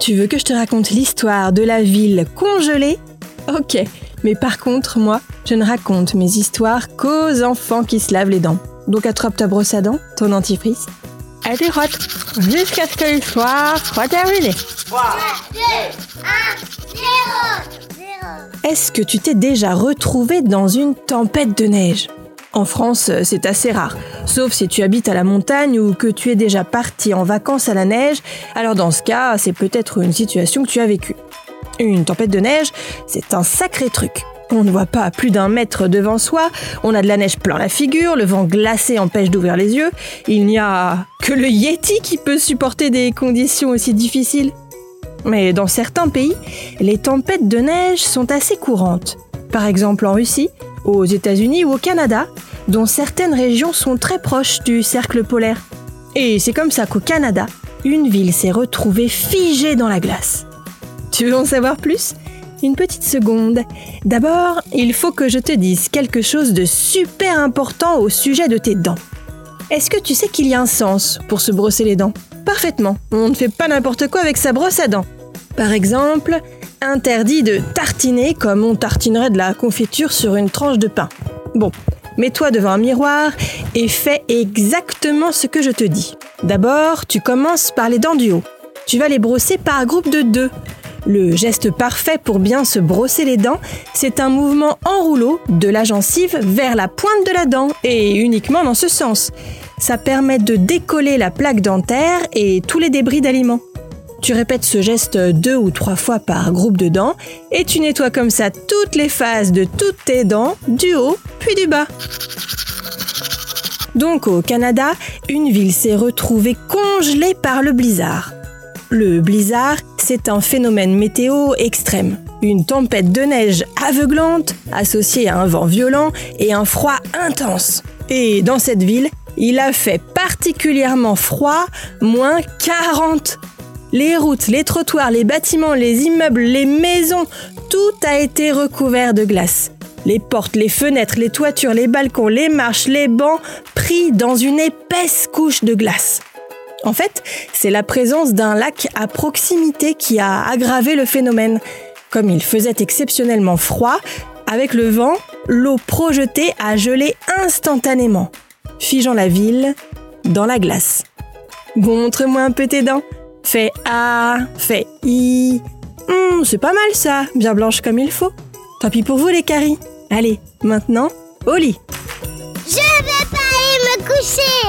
Tu veux que je te raconte l'histoire de la ville congelée? Ok, mais par contre, moi, je ne raconte mes histoires qu'aux enfants qui se lavent les dents. Donc attrape ta brosse à dents, ton dentifrice, et tu frottes jusqu'à ce que l'histoire soit terminée. 3, 2, 1, 0. Est-ce que tu t'es déjà retrouvé dans une tempête de neige? En France, c'est assez rare, sauf si tu habites à la montagne ou que tu es déjà parti en vacances à la neige, alors dans ce cas, c'est peut-être une situation que tu as vécue. Une tempête de neige, c'est un sacré truc. On ne voit pas à plus d'1 mètre devant soi, on a de la neige plein la figure, le vent glacé empêche d'ouvrir les yeux, il n'y a que le Yéti qui peut supporter des conditions aussi difficiles. Mais dans certains pays, les tempêtes de neige sont assez courantes. Par exemple en Russie, aux États-Unis ou au Canada, dont certaines régions sont très proches du cercle polaire. Et c'est comme ça qu'au Canada, une ville s'est retrouvée figée dans la glace. Tu veux en savoir plus ? Une petite seconde. D'abord, il faut que je te dise quelque chose de super important au sujet de tes dents. Est-ce que tu sais qu'il y a un sens pour se brosser les dents ? Parfaitement, on ne fait pas n'importe quoi avec sa brosse à dents. Par exemple, interdit de tartiner comme on tartinerait de la confiture sur une tranche de pain. Bon, mets-toi devant un miroir et fais exactement ce que je te dis. D'abord, tu commences par les dents du haut. Tu vas les brosser par groupe de 2. Le geste parfait pour bien se brosser les dents, c'est un mouvement en rouleau de la gencive vers la pointe de la dent et uniquement dans ce sens. Ça permet de décoller la plaque dentaire et tous les débris d'aliments. Tu répètes ce geste 2 ou 3 fois par groupe de dents et tu nettoies comme ça toutes les faces de toutes tes dents, du haut puis du bas. Donc au Canada, une ville s'est retrouvée congelée par le blizzard. Le blizzard, c'est un phénomène météo extrême. Une tempête de neige aveuglante associée à un vent violent et un froid intense. Et dans cette ville, il a fait particulièrement froid, -40. Les routes, les trottoirs, les bâtiments, les immeubles, les maisons, tout a été recouvert de glace. Les portes, les fenêtres, les toitures, les balcons, les marches, les bancs, pris dans une épaisse couche de glace. En fait, c'est la présence d'un lac à proximité qui a aggravé le phénomène. Comme il faisait exceptionnellement froid, avec le vent, l'eau projetée a gelé instantanément, figeant la ville dans la glace. Bon, montre-moi un peu tes dents. Fais A, fais I. C'est pas mal ça, bien blanche comme il faut. Tant pis pour vous les caries. Allez, maintenant, au lit. Je vais pas aller me coucher.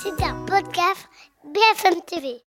C'est un podcast BFM TV.